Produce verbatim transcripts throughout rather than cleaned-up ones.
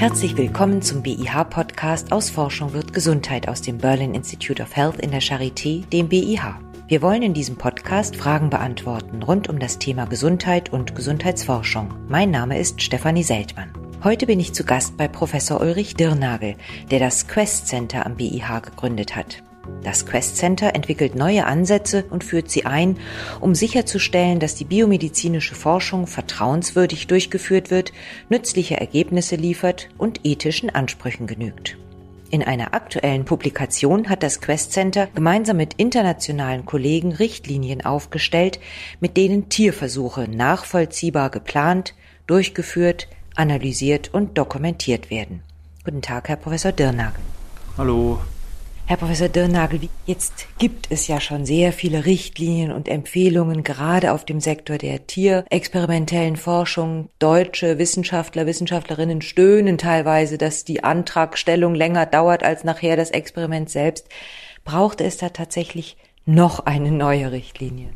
Herzlich willkommen zum B I H-Podcast Aus Forschung wird Gesundheit aus dem Berlin Institute of Health in der Charité, dem B I H. Wir wollen in diesem Podcast Fragen beantworten rund um das Thema Gesundheit und Gesundheitsforschung. Mein Name ist Stefanie Seltmann. Heute bin ich zu Gast bei Professor Ulrich Dirnagl, der das Quest Center am B I H gegründet hat. Das Quest Center entwickelt neue Ansätze und führt sie ein, um sicherzustellen, dass die biomedizinische Forschung vertrauenswürdig durchgeführt wird, nützliche Ergebnisse liefert und ethischen Ansprüchen genügt. In einer aktuellen Publikation hat das Quest Center gemeinsam mit internationalen Kollegen Richtlinien aufgestellt, mit denen Tierversuche nachvollziehbar geplant, durchgeführt, analysiert und dokumentiert werden. Guten Tag, Herr Professor Dirnagl. Hallo. Herr Professor Dirnagl, jetzt gibt es ja schon sehr viele Richtlinien und Empfehlungen, gerade auf dem Sektor der tierexperimentellen Forschung. Deutsche Wissenschaftler, Wissenschaftlerinnen stöhnen teilweise, dass die Antragstellung länger dauert als nachher das Experiment selbst. Braucht es da tatsächlich noch eine neue Richtlinie?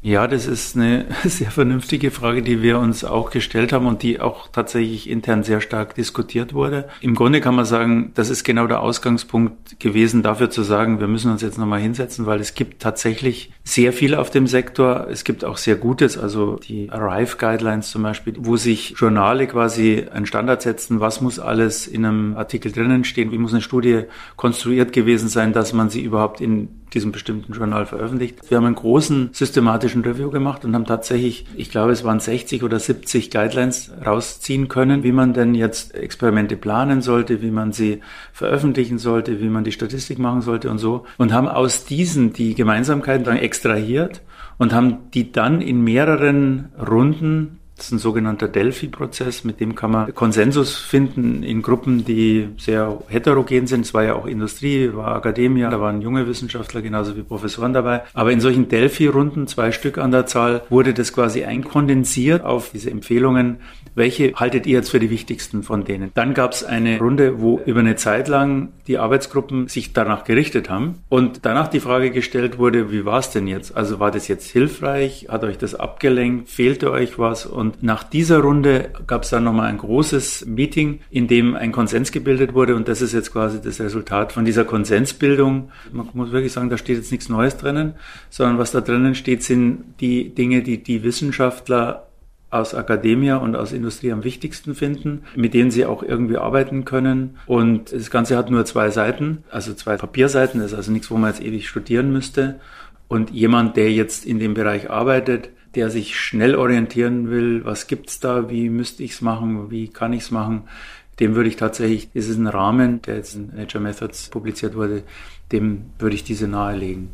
Ja, das ist eine sehr vernünftige Frage, die wir uns auch gestellt haben und die auch tatsächlich intern sehr stark diskutiert wurde. Im Grunde kann man sagen, das ist genau der Ausgangspunkt gewesen, dafür zu sagen, wir müssen uns jetzt nochmal hinsetzen, weil es gibt tatsächlich sehr viel auf dem Sektor. Es gibt auch sehr Gutes, also die ARRIVE-Guidelines zum Beispiel, wo sich Journale quasi einen Standard setzen, was muss alles in einem Artikel drinnen stehen, wie muss eine Studie konstruiert gewesen sein, dass man sie überhaupt in diesem bestimmten Journal veröffentlicht. Wir haben einen großen systematischen Review gemacht und haben tatsächlich, ich glaube, es waren sechzig oder siebzig Guidelines rausziehen können, wie man denn jetzt Experimente planen sollte, wie man sie veröffentlichen sollte, wie man die Statistik machen sollte und so. Und haben aus diesen die Gemeinsamkeiten dann extrahiert und haben die dann in mehreren Runden, das ist ein sogenannter Delphi-Prozess, mit dem kann man Konsensus finden in Gruppen, die sehr heterogen sind. Es war ja auch Industrie, war Akademie, da waren junge Wissenschaftler genauso wie Professoren dabei. Aber in solchen Delphi-Runden, zwei Stück an der Zahl, wurde das quasi einkondensiert auf diese Empfehlungen. Welche haltet ihr jetzt für die wichtigsten von denen? Dann gab es eine Runde, wo über eine Zeit lang die Arbeitsgruppen sich danach gerichtet haben und danach die Frage gestellt wurde, wie war es denn jetzt? Also war das jetzt hilfreich? Hat euch das abgelenkt? Fehlte euch was? Und Und nach dieser Runde gab es dann nochmal ein großes Meeting, in dem ein Konsens gebildet wurde. Und das ist jetzt quasi das Resultat von dieser Konsensbildung. Man muss wirklich sagen, da steht jetzt nichts Neues drinnen, sondern was da drinnen steht, sind die Dinge, die die Wissenschaftler aus Akademie und aus Industrie am wichtigsten finden, mit denen sie auch irgendwie arbeiten können. Und das Ganze hat nur zwei Seiten, also zwei Papierseiten. Das ist also nichts, wo man jetzt ewig studieren müsste. Und jemand, der jetzt in dem Bereich arbeitet, der sich schnell orientieren will, was gibt's da, wie müsste ich's machen, wie kann ich's machen, dem würde ich tatsächlich, das ist ein Rahmen, der jetzt in Nature Methods publiziert wurde, dem würde ich diese nahelegen.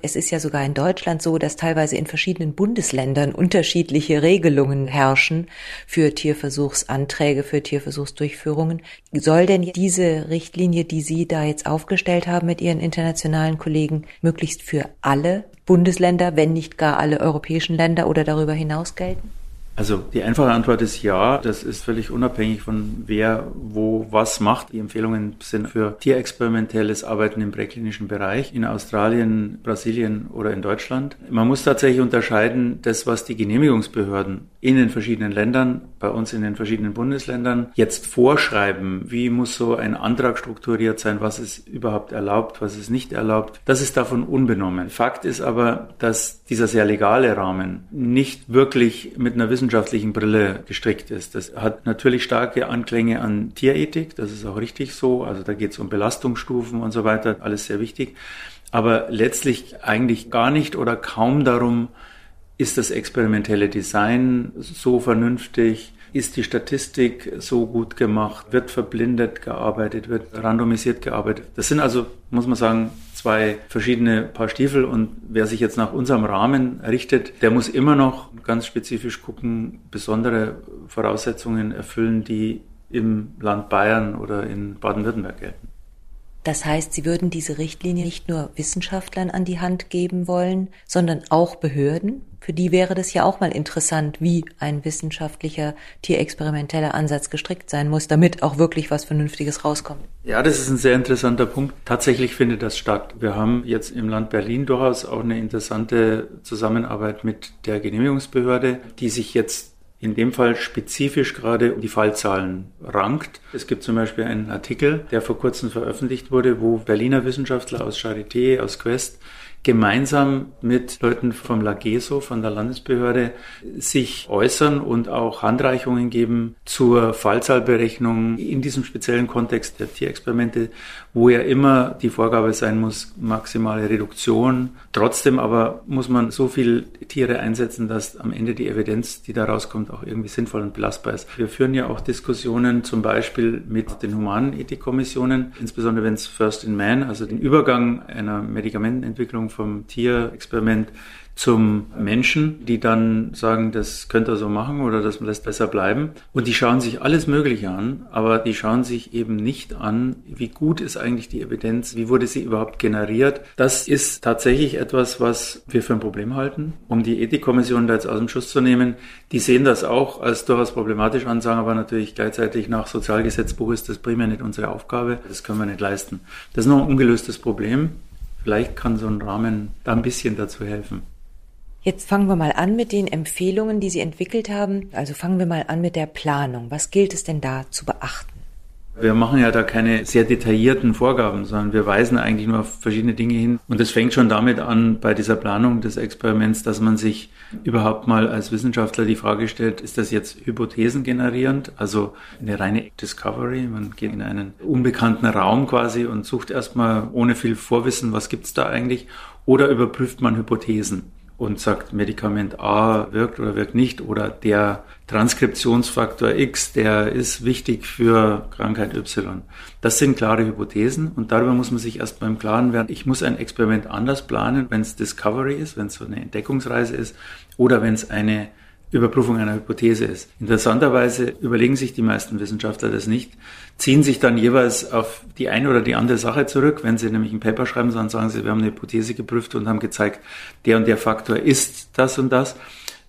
Es ist ja sogar in Deutschland so, dass teilweise in verschiedenen Bundesländern unterschiedliche Regelungen herrschen für Tierversuchsanträge, für Tierversuchsdurchführungen. Soll denn diese Richtlinie, die Sie da jetzt aufgestellt haben mit Ihren internationalen Kollegen, möglichst für alle Bundesländer, wenn nicht gar alle europäischen Länder oder darüber hinaus gelten? Also die einfache Antwort ist ja, das ist völlig unabhängig von wer, wo, was macht. Die Empfehlungen sind für tierexperimentelles Arbeiten im präklinischen Bereich in Australien, Brasilien oder in Deutschland. Man muss tatsächlich unterscheiden, das was die Genehmigungsbehörden in den verschiedenen Ländern, bei uns in den verschiedenen Bundesländern jetzt vorschreiben, wie muss so ein Antrag strukturiert sein, was ist überhaupt erlaubt, was ist nicht erlaubt, das ist davon unbenommen. Fakt ist aber, dass dieser sehr legale Rahmen nicht wirklich mit einer Wissenschaft wissenschaftlichen Brille gestrickt ist. Das hat natürlich starke Anklänge an Tierethik, das ist auch richtig so, also da geht es um Belastungsstufen und so weiter, alles sehr wichtig, aber letztlich eigentlich gar nicht oder kaum darum, ist das experimentelle Design so vernünftig, ist die Statistik so gut gemacht, wird verblindet gearbeitet, wird randomisiert gearbeitet. Das sind also, muss man sagen, zwei verschiedene Paar Stiefel und wer sich jetzt nach unserem Rahmen richtet, der muss immer noch ganz spezifisch gucken, besondere Voraussetzungen erfüllen, die im Land Bayern oder in Baden-Württemberg gelten. Das heißt, Sie würden diese Richtlinie nicht nur Wissenschaftlern an die Hand geben wollen, sondern auch Behörden? Für die wäre das ja auch mal interessant, wie ein wissenschaftlicher, tierexperimenteller Ansatz gestrickt sein muss, damit auch wirklich was Vernünftiges rauskommt. Ja, das ist ein sehr interessanter Punkt. Tatsächlich findet das statt. Wir haben jetzt im Land Berlin durchaus auch eine interessante Zusammenarbeit mit der Genehmigungsbehörde, die sich jetzt in dem Fall spezifisch gerade um die Fallzahlen rankt. Es gibt zum Beispiel einen Artikel, der vor kurzem veröffentlicht wurde, wo Berliner Wissenschaftler aus Charité, aus Quest, gemeinsam mit Leuten vom LAGESO, von der Landesbehörde, sich äußern und auch Handreichungen geben zur Fallzahlberechnung in diesem speziellen Kontext der Tierexperimente, wo ja immer die Vorgabe sein muss, maximale Reduktion. Trotzdem aber muss man so viele Tiere einsetzen, dass am Ende die Evidenz, die da rauskommt, auch irgendwie sinnvoll und belastbar ist. Wir führen ja auch Diskussionen zum Beispiel mit den humanen Ethikkommissionen, insbesondere wenn es First in Man, also den Übergang einer Medikamentenentwicklung vom Tierexperiment zum Menschen, die dann sagen, das könnt ihr so machen oder das lässt besser bleiben. Und die schauen sich alles Mögliche an, aber die schauen sich eben nicht an, wie gut ist eigentlich die Evidenz, wie wurde sie überhaupt generiert. Das ist tatsächlich etwas, was wir für ein Problem halten. Um die Ethikkommission da jetzt aus dem Schuss zu nehmen, die sehen das auch als durchaus problematisch an, sagen aber natürlich gleichzeitig, nach Sozialgesetzbuch ist das primär nicht unsere Aufgabe, das können wir nicht leisten. Das ist noch ein ungelöstes Problem. Vielleicht kann so ein Rahmen da ein bisschen dazu helfen. Jetzt fangen wir mal an mit den Empfehlungen, die Sie entwickelt haben. Also fangen wir mal an mit der Planung. Was gilt es denn da zu beachten? Wir machen ja da keine sehr detaillierten Vorgaben, sondern wir weisen eigentlich nur auf verschiedene Dinge hin. Und das fängt schon damit an, bei dieser Planung des Experiments, dass man sich überhaupt mal als Wissenschaftler die Frage stellt, ist das jetzt Hypothesen generierend? Also eine reine Discovery, man geht in einen unbekannten Raum quasi und sucht erstmal ohne viel Vorwissen, was gibt's da eigentlich? Oder überprüft man Hypothesen und sagt, Medikament A wirkt oder wirkt nicht oder der Transkriptionsfaktor X, der ist wichtig für Krankheit Y. Das sind klare Hypothesen und darüber muss man sich erst mal im Klaren werden. Ich muss ein Experiment anders planen, wenn es Discovery ist, wenn es so eine Entdeckungsreise ist oder wenn es eine Überprüfung einer Hypothese ist. Interessanterweise überlegen sich die meisten Wissenschaftler das nicht, ziehen sich dann jeweils auf die eine oder die andere Sache zurück. Wenn sie nämlich ein Paper schreiben, dann sagen sie, wir haben eine Hypothese geprüft und haben gezeigt, der und der Faktor ist das und das.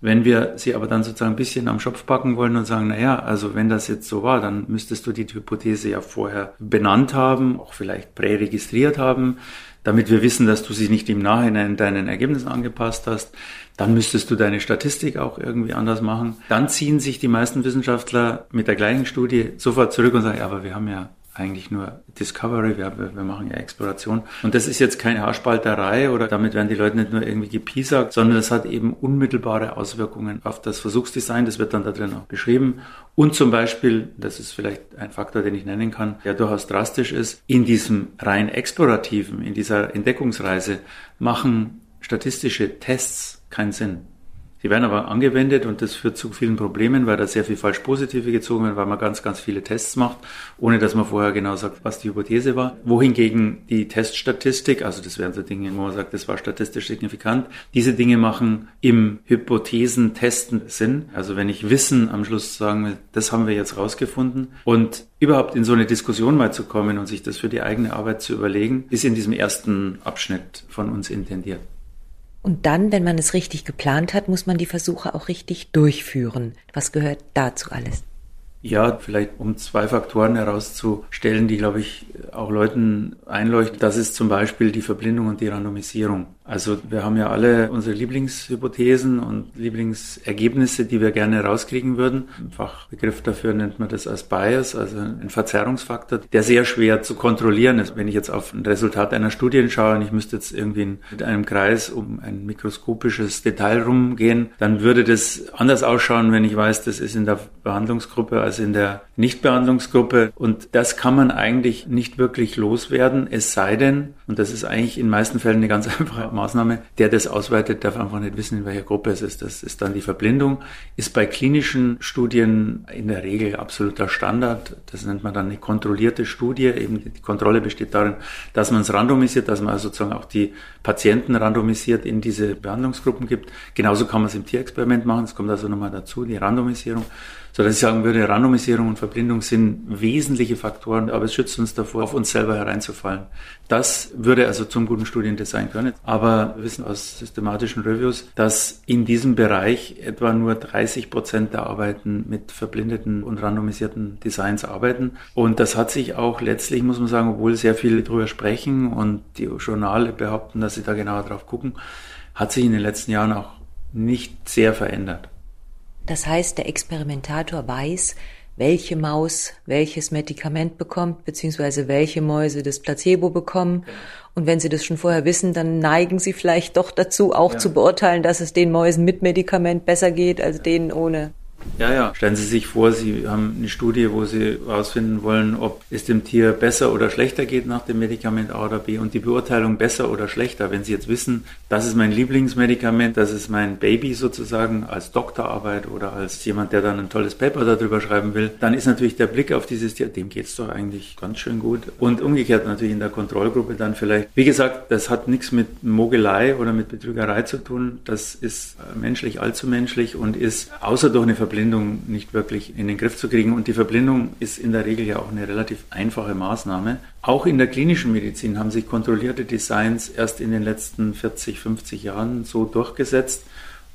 Wenn wir sie aber dann sozusagen ein bisschen am Schopf packen wollen und sagen, naja, also wenn das jetzt so war, dann müsstest du die Hypothese ja vorher benannt haben, auch vielleicht präregistriert haben, damit wir wissen, dass du sie nicht im Nachhinein deinen Ergebnissen angepasst hast. Dann müsstest du deine Statistik auch irgendwie anders machen. Dann ziehen sich die meisten Wissenschaftler mit der gleichen Studie sofort zurück und sagen, ja, aber wir haben ja eigentlich nur Discovery, wir, wir machen ja Exploration. Und das ist jetzt keine Haarspalterei oder damit werden die Leute nicht nur irgendwie gepiesackt, sondern das hat eben unmittelbare Auswirkungen auf das Versuchsdesign, das wird dann da drin auch beschrieben. Und zum Beispiel, das ist vielleicht ein Faktor, den ich nennen kann, der durchaus drastisch ist, in diesem rein explorativen, in dieser Entdeckungsreise machen statistische Tests keinen Sinn. Sie werden aber angewendet und das führt zu vielen Problemen, weil da sehr viel Falsch-Positive gezogen wird, weil man ganz, ganz viele Tests macht, ohne dass man vorher genau sagt, was die Hypothese war. Wohingegen die Teststatistik, also das wären so Dinge, wo man sagt, das war statistisch signifikant, diese Dinge machen im Hypothesentesten Sinn. Also wenn ich Wissen am Schluss sagen will, das haben wir jetzt rausgefunden und überhaupt in so eine Diskussion mal zu kommen und sich das für die eigene Arbeit zu überlegen, ist in diesem ersten Abschnitt von uns intendiert. Und dann, wenn man es richtig geplant hat, muss man die Versuche auch richtig durchführen. Was gehört dazu alles? Ja, vielleicht um zwei Faktoren herauszustellen, die, glaube ich, auch Leuten einleuchten. Das ist zum Beispiel die Verblindung und die Randomisierung. Also wir haben ja alle unsere Lieblingshypothesen und Lieblingsergebnisse, die wir gerne rauskriegen würden. Im Fachbegriff dafür nennt man das als Bias, also ein Verzerrungsfaktor, der sehr schwer zu kontrollieren ist. Wenn ich jetzt auf ein Resultat einer Studie schaue und ich müsste jetzt irgendwie mit einem Kreis um ein mikroskopisches Detail rumgehen, dann würde das anders ausschauen, wenn ich weiß, das ist in der Behandlungsgruppe, also in der Nichtbehandlungsgruppe. Und das kann man eigentlich nicht wirklich loswerden, es sei denn, und das ist eigentlich in den meisten Fällen eine ganz einfache Maßnahme, der das auswertet, darf einfach nicht wissen, in welcher Gruppe es ist. Das ist dann die Verblindung, ist bei klinischen Studien in der Regel absoluter Standard. Das nennt man dann eine kontrollierte Studie. Eben die Kontrolle besteht darin, dass man es randomisiert, dass man also sozusagen auch die Patienten randomisiert in diese Behandlungsgruppen gibt. Genauso kann man es im Tierexperiment machen. Es kommt also nochmal dazu, die Randomisierung. So, dass ich sagen würde, Randomisierung und Verblindung sind wesentliche Faktoren, aber es schützt uns davor, auf uns selber hereinzufallen. Das würde also zum guten Studiendesign gehören. Aber wir wissen aus systematischen Reviews, dass in diesem Bereich etwa nur dreißig Prozent der Arbeiten mit verblindeten und randomisierten Designs arbeiten. Und das hat sich auch letztlich, muss man sagen, obwohl sehr viele drüber sprechen und die Journale behaupten, dass sie da genauer drauf gucken, hat sich in den letzten Jahren auch nicht sehr verändert. Das heißt, der Experimentator weiß, welche Maus welches Medikament bekommt, beziehungsweise welche Mäuse das Placebo bekommen. Ja. Und wenn sie das schon vorher wissen, dann neigen sie vielleicht doch dazu, auch ja. zu beurteilen, dass es den Mäusen mit Medikament besser geht als ja. denen ohne. Ja, ja. Stellen Sie sich vor, Sie haben eine Studie, wo Sie herausfinden wollen, ob es dem Tier besser oder schlechter geht nach dem Medikament A oder B und die Beurteilung besser oder schlechter. Wenn Sie jetzt wissen, das ist mein Lieblingsmedikament, das ist mein Baby sozusagen als Doktorarbeit oder als jemand, der dann ein tolles Paper darüber schreiben will, dann ist natürlich der Blick auf dieses Tier, dem geht's doch eigentlich ganz schön gut. Und umgekehrt natürlich in der Kontrollgruppe dann vielleicht. Wie gesagt, das hat nichts mit Mogelei oder mit Betrügerei zu tun. Das ist menschlich, allzu menschlich und ist außer durch eine Verbindung Verblindung nicht wirklich in den Griff zu kriegen. Und die Verblindung ist in der Regel ja auch eine relativ einfache Maßnahme. Auch in der klinischen Medizin haben sich kontrollierte Designs erst in den letzten vierzig, fünfzig Jahren so durchgesetzt.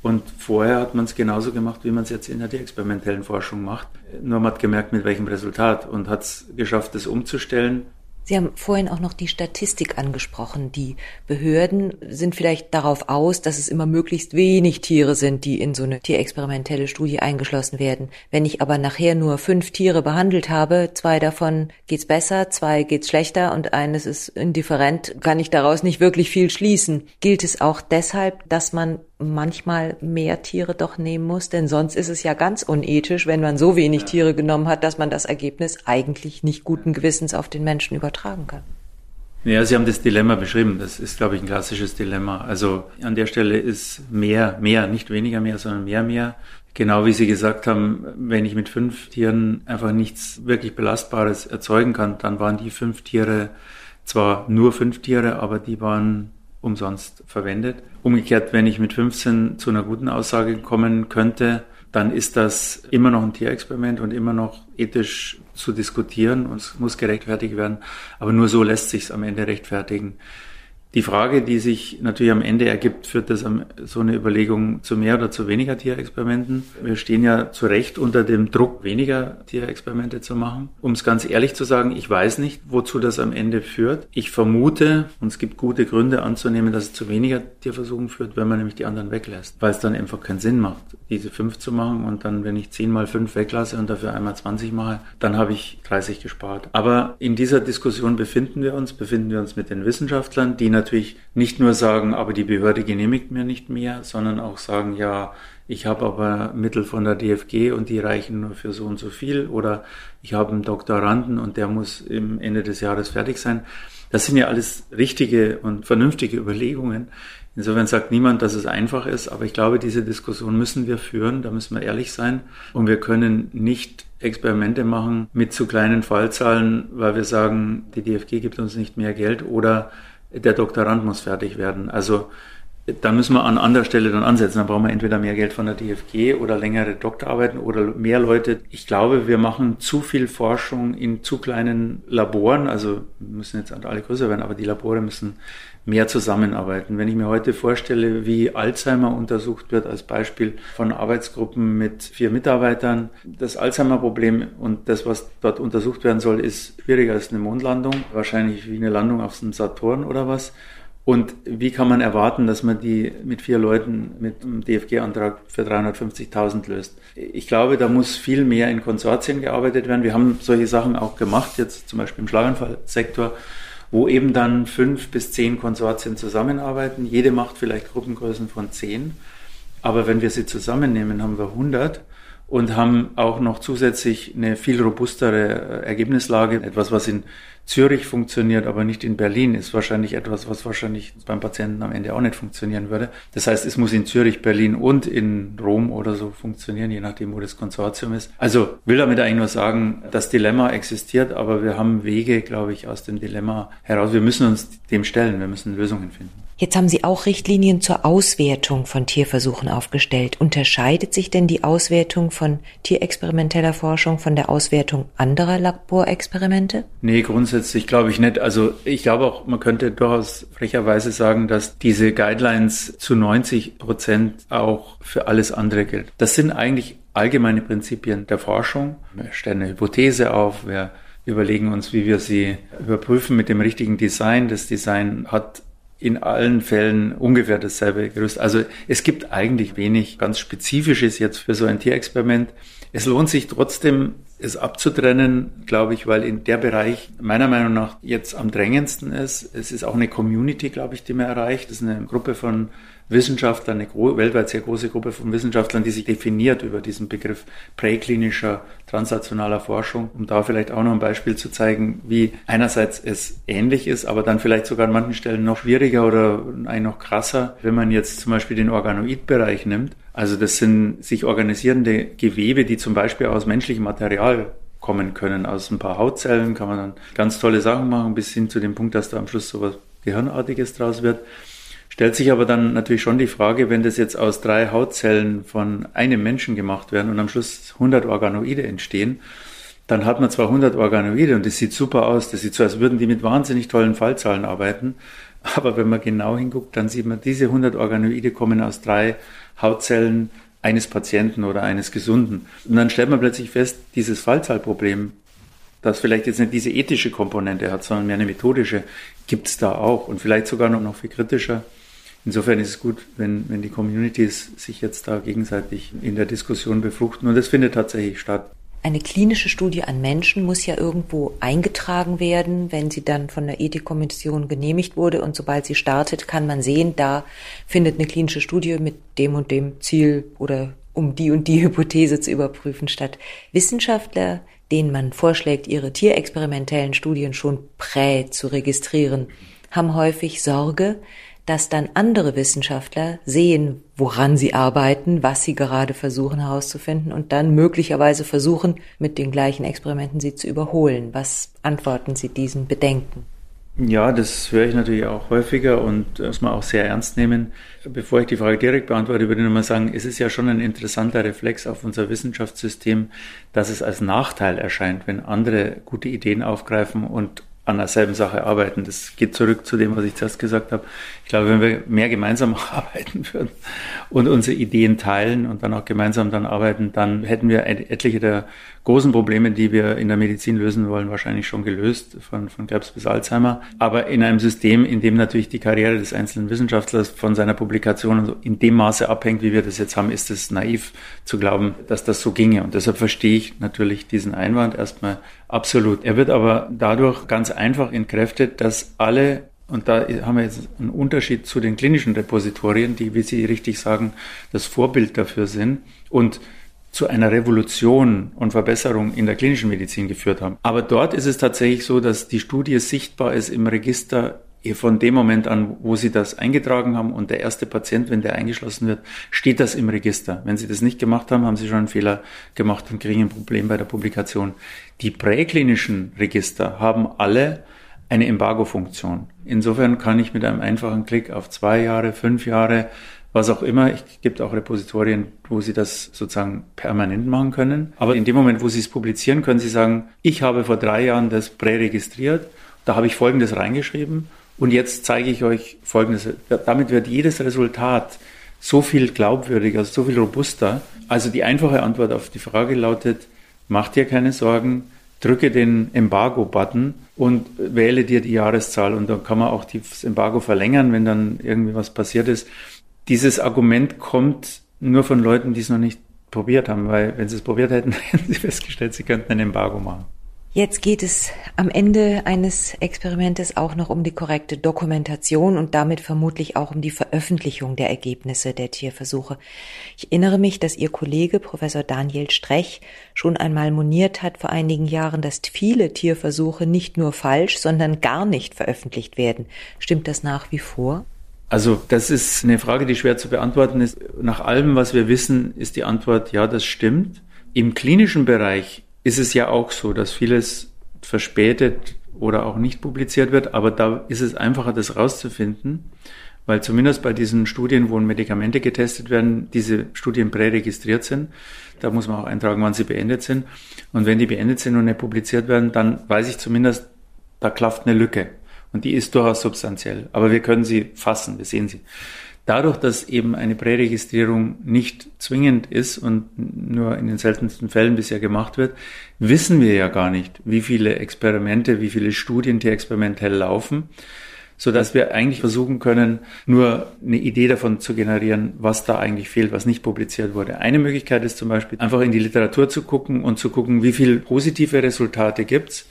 Und vorher hat man es genauso gemacht, wie man es jetzt in der experimentellen Forschung macht. Nur man hat gemerkt, mit welchem Resultat und hat es geschafft, das umzustellen. Sie haben vorhin auch noch die Statistik angesprochen. Die Behörden sind vielleicht darauf aus, dass es immer möglichst wenig Tiere sind, die in so eine tierexperimentelle Studie eingeschlossen werden. Wenn ich aber nachher nur fünf Tiere behandelt habe, zwei davon geht's besser, zwei geht's schlechter und eines ist indifferent, kann ich daraus nicht wirklich viel schließen. Gilt es auch deshalb, dass man manchmal mehr Tiere doch nehmen muss, denn sonst ist es ja ganz unethisch, wenn man so wenig ja. Tiere genommen hat, dass man das Ergebnis eigentlich nicht guten Gewissens auf den Menschen übertragen kann. Ja, Sie haben das Dilemma beschrieben. Das ist, glaube ich, ein klassisches Dilemma. Also an der Stelle ist mehr, mehr, nicht weniger mehr, sondern mehr, mehr. Genau wie Sie gesagt haben, wenn ich mit fünf Tieren einfach nichts wirklich Belastbares erzeugen kann, dann waren die fünf Tiere zwar nur fünf Tiere, aber die waren umsonst verwendet. Umgekehrt, wenn ich mit fünfzehn zu einer guten Aussage kommen könnte, dann ist das immer noch ein Tierexperiment und immer noch ethisch zu diskutieren und es muss gerechtfertigt werden. Aber nur so lässt sich es am Ende rechtfertigen. Die Frage, die sich natürlich am Ende ergibt, führt das am, so eine Überlegung zu mehr oder zu weniger Tierexperimenten. Wir stehen ja zu Recht unter dem Druck, weniger Tierexperimente zu machen. Um es ganz ehrlich zu sagen, ich weiß nicht, wozu das am Ende führt. Ich vermute, und es gibt gute Gründe anzunehmen, dass es zu weniger Tierversuchen führt, wenn man nämlich die anderen weglässt. Weil es dann einfach keinen Sinn macht, diese fünf zu machen und dann, wenn ich zehn mal fünf weglasse und dafür einmal zwanzig mache, dann habe ich dreißig gespart. Aber in dieser Diskussion befinden wir uns, befinden wir uns mit den Wissenschaftlern, die natürlich natürlich nicht nur sagen, aber die Behörde genehmigt mir nicht mehr, sondern auch sagen, ja, ich habe aber Mittel von der D F G und die reichen nur für so und so viel oder ich habe einen Doktoranden und der muss am Ende des Jahres fertig sein. Das sind ja alles richtige und vernünftige Überlegungen. Insofern sagt niemand, dass es einfach ist, aber ich glaube, diese Diskussion müssen wir führen, da müssen wir ehrlich sein und wir können nicht Experimente machen mit zu kleinen Fallzahlen, weil wir sagen, die D F G gibt uns nicht mehr Geld oder der Doktorand muss fertig werden. Also da müssen wir an anderer Stelle dann ansetzen. Dann brauchen wir entweder mehr Geld von der D F G oder längere Doktorarbeiten oder mehr Leute. Ich glaube, wir machen zu viel Forschung in zu kleinen Laboren. Also müssen jetzt alle größer werden, aber die Labore müssen mehr zusammenarbeiten. Wenn ich mir heute vorstelle, wie Alzheimer untersucht wird, als Beispiel von Arbeitsgruppen mit vier Mitarbeitern, das Alzheimer-Problem und das, was dort untersucht werden soll, ist schwieriger als eine Mondlandung, wahrscheinlich wie eine Landung auf dem Saturn oder was. Und wie kann man erwarten, dass man die mit vier Leuten mit einem D F G-Antrag für dreihundertfünfzigtausend löst? Ich glaube, da muss viel mehr in Konsortien gearbeitet werden. Wir haben solche Sachen auch gemacht, jetzt zum Beispiel im Schlaganfallsektor, wo eben dann fünf bis zehn Konsortien zusammenarbeiten. Jede macht vielleicht Gruppengrößen von zehn. Aber wenn wir sie zusammennehmen, haben wir hundert und haben auch noch zusätzlich eine viel robustere Ergebnislage. Etwas, was in Zürich funktioniert, aber nicht in Berlin, ist wahrscheinlich etwas, was wahrscheinlich beim Patienten am Ende auch nicht funktionieren würde. Das heißt, es muss in Zürich, Berlin und in Rom oder so funktionieren, je nachdem, wo das Konsortium ist. Also will damit eigentlich nur sagen, das Dilemma existiert, aber wir haben Wege, glaube ich, aus dem Dilemma heraus. Wir müssen uns dem stellen, wir müssen Lösungen finden. Jetzt haben Sie auch Richtlinien zur Auswertung von Tierversuchen aufgestellt. Unterscheidet sich denn die Auswertung von tierexperimenteller Forschung von der Auswertung anderer Laborexperimente? Nee, grundsätzlich glaube ich nicht. Also ich glaube auch, man könnte durchaus frecherweise sagen, dass diese Guidelines zu neunzig Prozent auch für alles andere gilt. Das sind eigentlich allgemeine Prinzipien der Forschung. Wir stellen eine Hypothese auf, wir überlegen uns, wie wir sie überprüfen mit dem richtigen Design. Das Design hat in allen Fällen ungefähr dasselbe Gerüst. Also es gibt eigentlich wenig ganz Spezifisches jetzt für so ein Tierexperiment. Es lohnt sich trotzdem, es abzutrennen, glaube ich, weil in der Bereich meiner Meinung nach jetzt am drängendsten ist. Es ist auch eine Community, glaube ich, die man erreicht. Es ist eine Gruppe von Wissenschaftlern, eine gro- weltweit sehr große Gruppe von Wissenschaftlern, die sich definiert über diesen Begriff präklinischer, translationaler Forschung, um da vielleicht auch noch ein Beispiel zu zeigen, wie einerseits es ähnlich ist, aber dann vielleicht sogar an manchen Stellen noch schwieriger oder eigentlich noch krasser, wenn man jetzt zum Beispiel den Organoid-Bereich nimmt. Also das sind sich organisierende Gewebe, die zum Beispiel aus menschlichem Material kommen können. Aus ein paar Hautzellen kann man dann ganz tolle Sachen machen, bis hin zu dem Punkt, dass da am Schluss so was Gehirnartiges draus wird. Stellt sich aber dann natürlich schon die Frage, wenn das jetzt aus drei Hautzellen von einem Menschen gemacht werden und am Schluss hundert Organoide entstehen, dann hat man zwar hundert Organoide und das sieht super aus, das sieht so, als würden die mit wahnsinnig tollen Fallzahlen arbeiten, aber wenn man genau hinguckt, dann sieht man, diese hundert Organoide kommen aus drei Hautzellen eines Patienten oder eines Gesunden. Und dann stellt man plötzlich fest, dieses Fallzahlproblem, das vielleicht jetzt nicht diese ethische Komponente hat, sondern mehr eine methodische, gibt es da auch und vielleicht sogar noch, noch viel kritischer. Insofern ist es gut, wenn, wenn die Communities sich jetzt da gegenseitig in der Diskussion befruchten. Und das findet tatsächlich statt. Eine klinische Studie an Menschen muss ja irgendwo eingetragen werden, wenn sie dann von der Ethikkommission genehmigt wurde. Und sobald sie startet, kann man sehen, da findet eine klinische Studie mit dem und dem Ziel oder um die und die Hypothese zu überprüfen statt. Wissenschaftler, denen man vorschlägt, ihre tierexperimentellen Studien schon prä zu registrieren, haben häufig Sorge, dass dann andere Wissenschaftler sehen, woran sie arbeiten, was sie gerade versuchen herauszufinden und dann möglicherweise versuchen, mit den gleichen Experimenten sie zu überholen. Was antworten Sie diesen Bedenken? Ja, das höre ich natürlich auch häufiger und muss man auch sehr ernst nehmen. Bevor ich die Frage direkt beantworte, würde ich nochmal sagen, es ist ja schon ein interessanter Reflex auf unser Wissenschaftssystem, dass es als Nachteil erscheint, wenn andere gute Ideen aufgreifen und an derselben Sache arbeiten. Das geht zurück zu dem, was ich zuerst gesagt habe. Ich glaube, wenn wir mehr gemeinsam arbeiten würden und unsere Ideen teilen und dann auch gemeinsam dann arbeiten, dann hätten wir etliche der großen Probleme, die wir in der Medizin lösen wollen, wahrscheinlich schon gelöst, von, von Krebs bis Alzheimer. Aber in einem System, in dem natürlich die Karriere des einzelnen Wissenschaftlers von seiner Publikation und so in dem Maße abhängt, wie wir das jetzt haben, ist es naiv zu glauben, dass das so ginge. Und deshalb verstehe ich natürlich diesen Einwand erstmal absolut. Er wird aber dadurch ganz einfach entkräftet, dass alle, und da haben wir jetzt einen Unterschied zu den klinischen Repositorien, die, wie Sie richtig sagen, das Vorbild dafür sind und zu einer Revolution und Verbesserung in der klinischen Medizin geführt haben. Aber dort ist es tatsächlich so, dass die Studie sichtbar ist im Register von dem Moment an, wo Sie das eingetragen haben und der erste Patient, wenn der eingeschlossen wird, steht das im Register. Wenn Sie das nicht gemacht haben, haben Sie schon einen Fehler gemacht und kriegen ein Problem bei der Publikation. Die präklinischen Register haben alle eine Embargo-Funktion. Insofern kann ich mit einem einfachen Klick auf zwei Jahre, fünf Jahre, was auch immer. Es gibt auch Repositorien, wo Sie das sozusagen permanent machen können. Aber in dem Moment, wo Sie es publizieren, können Sie sagen, ich habe vor drei Jahren das präregistriert, da habe ich Folgendes reingeschrieben und jetzt zeige ich euch Folgendes. Damit wird jedes Resultat so viel glaubwürdiger, so viel robuster. Also die einfache Antwort auf die Frage lautet, mach dir keine Sorgen, drücke den Embargo-Button und wähle dir die Jahreszahl. Und dann kann man auch das Embargo verlängern, wenn dann irgendwie was passiert ist. Dieses Argument kommt nur von Leuten, die es noch nicht probiert haben, weil wenn sie es probiert hätten, hätten sie festgestellt, sie könnten ein Embargo machen. Jetzt geht es am Ende eines Experimentes auch noch um die korrekte Dokumentation und damit vermutlich auch um die Veröffentlichung der Ergebnisse der Tierversuche. Ich erinnere mich, dass Ihr Kollege Professor Daniel Strech schon einmal moniert hat vor einigen Jahren, dass viele Tierversuche nicht nur falsch, sondern gar nicht veröffentlicht werden. Stimmt das nach wie vor? Also das ist eine Frage, die schwer zu beantworten ist. Nach allem, was wir wissen, ist die Antwort, ja, das stimmt. Im klinischen Bereich ist es ja auch so, dass vieles verspätet oder auch nicht publiziert wird, aber da ist es einfacher, das rauszufinden, weil zumindest bei diesen Studien, wo Medikamente getestet werden, diese Studien präregistriert sind. Da muss man auch eintragen, wann sie beendet sind. Und wenn die beendet sind und nicht publiziert werden, dann weiß ich zumindest, da klafft eine Lücke. Und die ist durchaus substanziell. Aber wir können sie fassen, wir sehen sie. Dadurch, dass eben eine Präregistrierung nicht zwingend ist und nur in den seltensten Fällen bisher gemacht wird, wissen wir ja gar nicht, wie viele Experimente, wie viele Studien tierexperimentell laufen. sodass wir eigentlich versuchen können, nur eine Idee davon zu generieren, was da eigentlich fehlt, was nicht publiziert wurde. Eine Möglichkeit ist zum Beispiel, einfach in die Literatur zu gucken und zu gucken, wie viele positive Resultate gibt's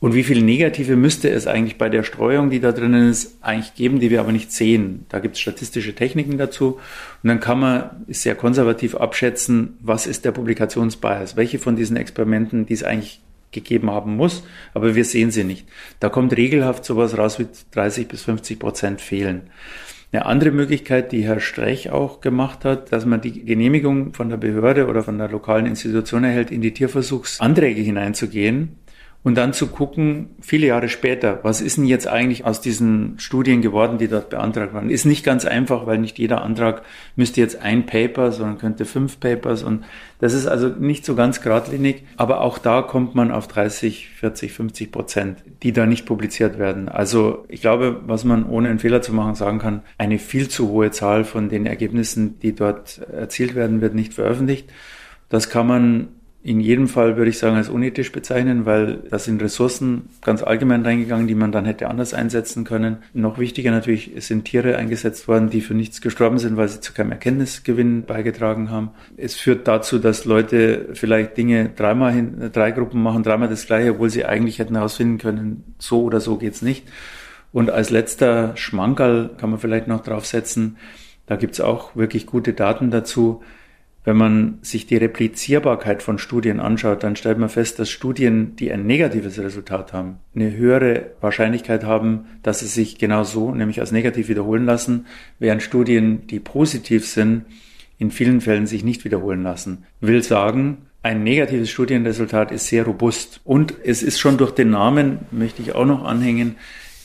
und wie viele negative müsste es eigentlich bei der Streuung, die da drinnen ist, eigentlich geben, die wir aber nicht sehen. Da gibt's statistische Techniken dazu und dann kann man sehr konservativ abschätzen, was ist der Publikationsbias, welche von diesen Experimenten, die es eigentlich gegeben haben muss, aber wir sehen sie nicht. Da kommt regelhaft sowas raus wie dreißig bis fünfzig Prozent fehlen. Eine andere Möglichkeit, die Herr Strech auch gemacht hat, dass man die Genehmigung von der Behörde oder von der lokalen Institution erhält, in die Tierversuchsanträge hineinzugehen und dann zu gucken, viele Jahre später, was ist denn jetzt eigentlich aus diesen Studien geworden, die dort beantragt waren. Ist nicht ganz einfach, weil nicht jeder Antrag müsste jetzt ein Paper, sondern könnte fünf Papers und das ist also nicht so ganz geradlinig, aber auch da kommt man auf dreißig, vierzig, fünfzig Prozent, die da nicht publiziert werden. Also ich glaube, was man ohne einen Fehler zu machen sagen kann, eine viel zu hohe Zahl von den Ergebnissen, die dort erzielt werden, wird nicht veröffentlicht. Das kann man in jedem Fall, würde ich sagen, als unethisch bezeichnen, weil das sind Ressourcen ganz allgemein reingegangen, die man dann hätte anders einsetzen können. Noch wichtiger natürlich, es sind Tiere eingesetzt worden, die für nichts gestorben sind, weil sie zu keinem Erkenntnisgewinn beigetragen haben. Es führt dazu, dass Leute vielleicht Dinge dreimal hin, drei Gruppen machen, dreimal das Gleiche, obwohl sie eigentlich hätten herausfinden können, so oder so geht's nicht. Und als letzter Schmankerl kann man vielleicht noch draufsetzen, da gibt's auch wirklich gute Daten dazu. Wenn man sich die Replizierbarkeit von Studien anschaut, dann stellt man fest, dass Studien, die ein negatives Resultat haben, eine höhere Wahrscheinlichkeit haben, dass sie sich genau so, nämlich als negativ wiederholen lassen, während Studien, die positiv sind, in vielen Fällen sich nicht wiederholen lassen. Will sagen, ein negatives Studienresultat ist sehr robust. Und es ist schon durch den Namen, möchte ich auch noch anhängen,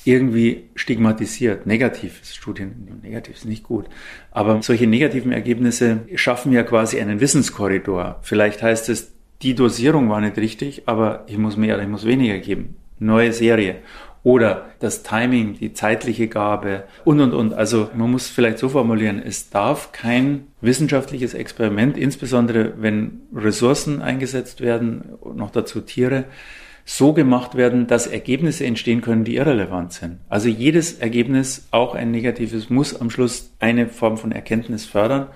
irgendwie stigmatisiert. Negativ ist Studien, negativ ist nicht gut. Aber solche negativen Ergebnisse schaffen ja quasi einen Wissenskorridor. Vielleicht heißt es, die Dosierung war nicht richtig, aber ich muss mehr oder ich muss weniger geben. Neue Serie. Oder das Timing, die zeitliche Gabe und, und, und. Also man muss vielleicht so formulieren, es darf kein wissenschaftliches Experiment, insbesondere wenn Ressourcen eingesetzt werden, noch dazu Tiere, so gemacht werden, dass Ergebnisse entstehen können, die irrelevant sind. Also jedes Ergebnis, auch ein negatives, muss am Schluss eine Form von Erkenntnis fördern.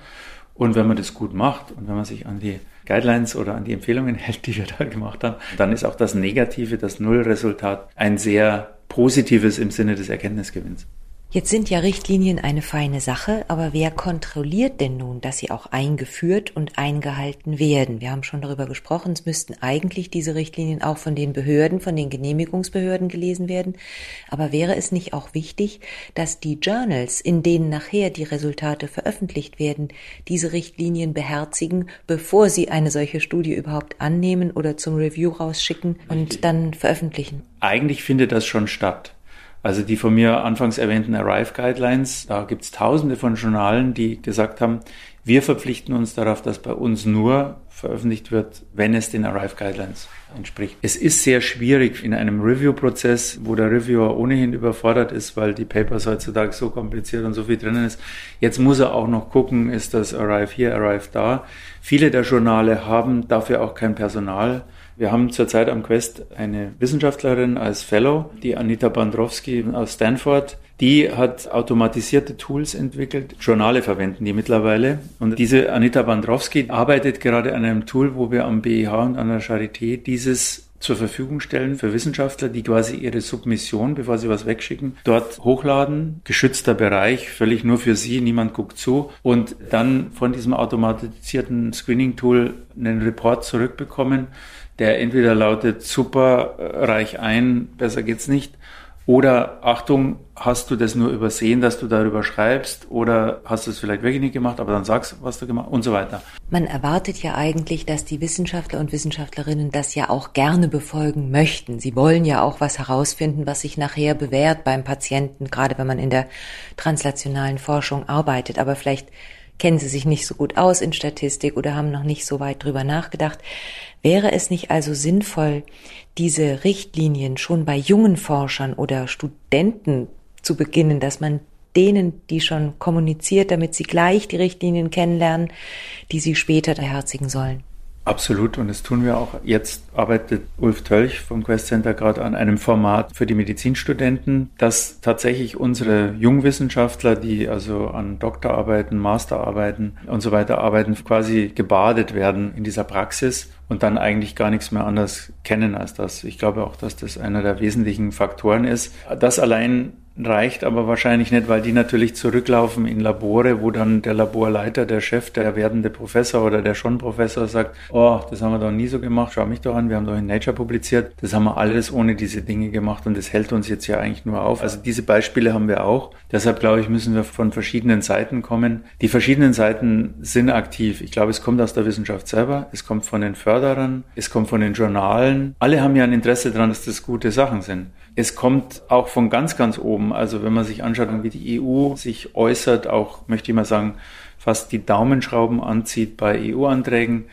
Und wenn man das gut macht und wenn man sich an die Guidelines oder an die Empfehlungen hält, die wir da gemacht haben, dann ist auch das Negative, das Nullresultat, ein sehr positives im Sinne des Erkenntnisgewinns. Jetzt sind ja Richtlinien eine feine Sache, aber wer kontrolliert denn nun, dass sie auch eingeführt und eingehalten werden? Wir haben schon darüber gesprochen, es müssten eigentlich diese Richtlinien auch von den Behörden, von den Genehmigungsbehörden gelesen werden. Aber wäre es nicht auch wichtig, dass die Journals, in denen nachher die Resultate veröffentlicht werden, diese Richtlinien beherzigen, bevor sie eine solche Studie überhaupt annehmen oder zum Review rausschicken und dann veröffentlichen? Eigentlich findet das schon statt. Also die von mir anfangs erwähnten ARRIVE-Guidelines, da gibt's tausende von Journalen, die gesagt haben, wir verpflichten uns darauf, dass bei uns nur veröffentlicht wird, wenn es den ARRIVE-Guidelines entspricht. Es ist sehr schwierig in einem Review-Prozess, wo der Reviewer ohnehin überfordert ist, weil die Papers heutzutage so kompliziert und so viel drinnen ist. Jetzt muss er auch noch gucken, ist das ARRIVE hier, ARRIVE da. Viele der Journale haben dafür auch kein Personal. Wir haben zurzeit am Quest eine Wissenschaftlerin als Fellow, die Anita Bandrowski aus Stanford. Die hat automatisierte Tools entwickelt, Journale verwenden die mittlerweile. Und diese Anita Bandrowski arbeitet gerade an einem Tool, wo wir am B I H und an der Charité dieses zur Verfügung stellen für Wissenschaftler, die quasi ihre Submission, bevor sie was wegschicken, dort hochladen, geschützter Bereich, völlig nur für sie, niemand guckt zu und dann von diesem automatisierten Screening-Tool einen Report zurückbekommen, der entweder lautet, super, reich ein, besser geht's nicht, oder Achtung, hast du das nur übersehen, dass du darüber schreibst oder hast du es vielleicht wirklich nicht gemacht, aber dann sagst du, was du gemacht hast und so weiter. Man erwartet ja eigentlich, dass die Wissenschaftler und Wissenschaftlerinnen das ja auch gerne befolgen möchten. Sie wollen ja auch was herausfinden, was sich nachher bewährt beim Patienten, gerade wenn man in der translationalen Forschung arbeitet, aber vielleicht kennen sie sich nicht so gut aus in Statistik oder haben noch nicht so weit drüber nachgedacht. Wäre es nicht also sinnvoll, diese Richtlinien schon bei jungen Forschern oder Studenten zu beginnen, dass man denen, die schon kommuniziert, damit sie gleich die Richtlinien kennenlernen, die sie später beherzigen sollen? Absolut, und das tun wir auch. Jetzt arbeitet Ulf Tölch vom Quest Center gerade an einem Format für die Medizinstudenten, dass tatsächlich unsere Jungwissenschaftler, die also an Doktorarbeiten, Masterarbeiten und so weiter arbeiten, quasi gebadet werden in dieser Praxis und dann eigentlich gar nichts mehr anders kennen als das. Ich glaube auch, dass das einer der wesentlichen Faktoren ist. Das allein reicht aber wahrscheinlich nicht, weil die natürlich zurücklaufen in Labore, wo dann der Laborleiter, der Chef, der werdende Professor oder der schon Professor sagt, oh, das haben wir doch nie so gemacht, schau mich doch an, wir haben doch in Nature publiziert, das haben wir alles ohne diese Dinge gemacht und das hält uns jetzt ja eigentlich nur auf. Also diese Beispiele haben wir auch. Deshalb, glaube ich, müssen wir von verschiedenen Seiten kommen. Die verschiedenen Seiten sind aktiv. Ich glaube, es kommt aus der Wissenschaft selber, es kommt von den Förderern, es kommt von den Journalen. Alle haben ja ein Interesse daran, dass das gute Sachen sind. Es kommt auch von ganz, ganz oben. Also wenn man sich anschaut, wie die E U sich äußert, auch, möchte ich mal sagen, fast die Daumenschrauben anzieht bei E U-Anträgen.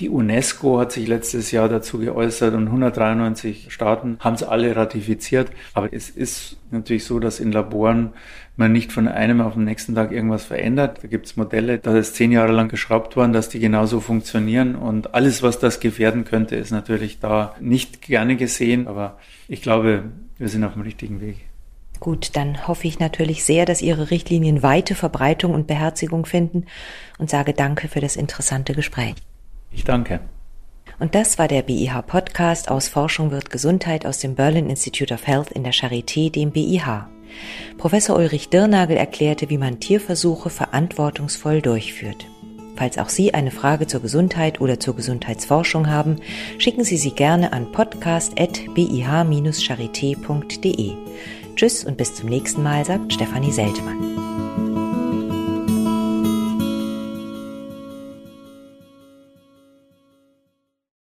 Die UNESCO hat sich letztes Jahr dazu geäußert und hundertdreiundneunzig Staaten haben es alle ratifiziert. Aber es ist natürlich so, dass in Laboren man nicht von einem auf den nächsten Tag irgendwas verändert. Da gibt es Modelle, da ist zehn Jahre lang geschraubt worden, dass die genauso funktionieren. Und alles, was das gefährden könnte, ist natürlich da nicht gerne gesehen. Aber ich glaube, wir sind auf dem richtigen Weg. Gut, dann hoffe ich natürlich sehr, dass Ihre Richtlinien weite Verbreitung und Beherzigung finden und sage danke für das interessante Gespräch. Ich danke. Und das war der B I H-Podcast aus Forschung wird Gesundheit aus dem Berlin Institute of Health in der Charité, dem B I H. Professor Ulrich Dirnagl erklärte, wie man Tierversuche verantwortungsvoll durchführt. Falls auch Sie eine Frage zur Gesundheit oder zur Gesundheitsforschung haben, schicken Sie sie gerne an podcast at b i h dash charité punkt d e. Tschüss und bis zum nächsten Mal, sagt Stefanie Seltmann.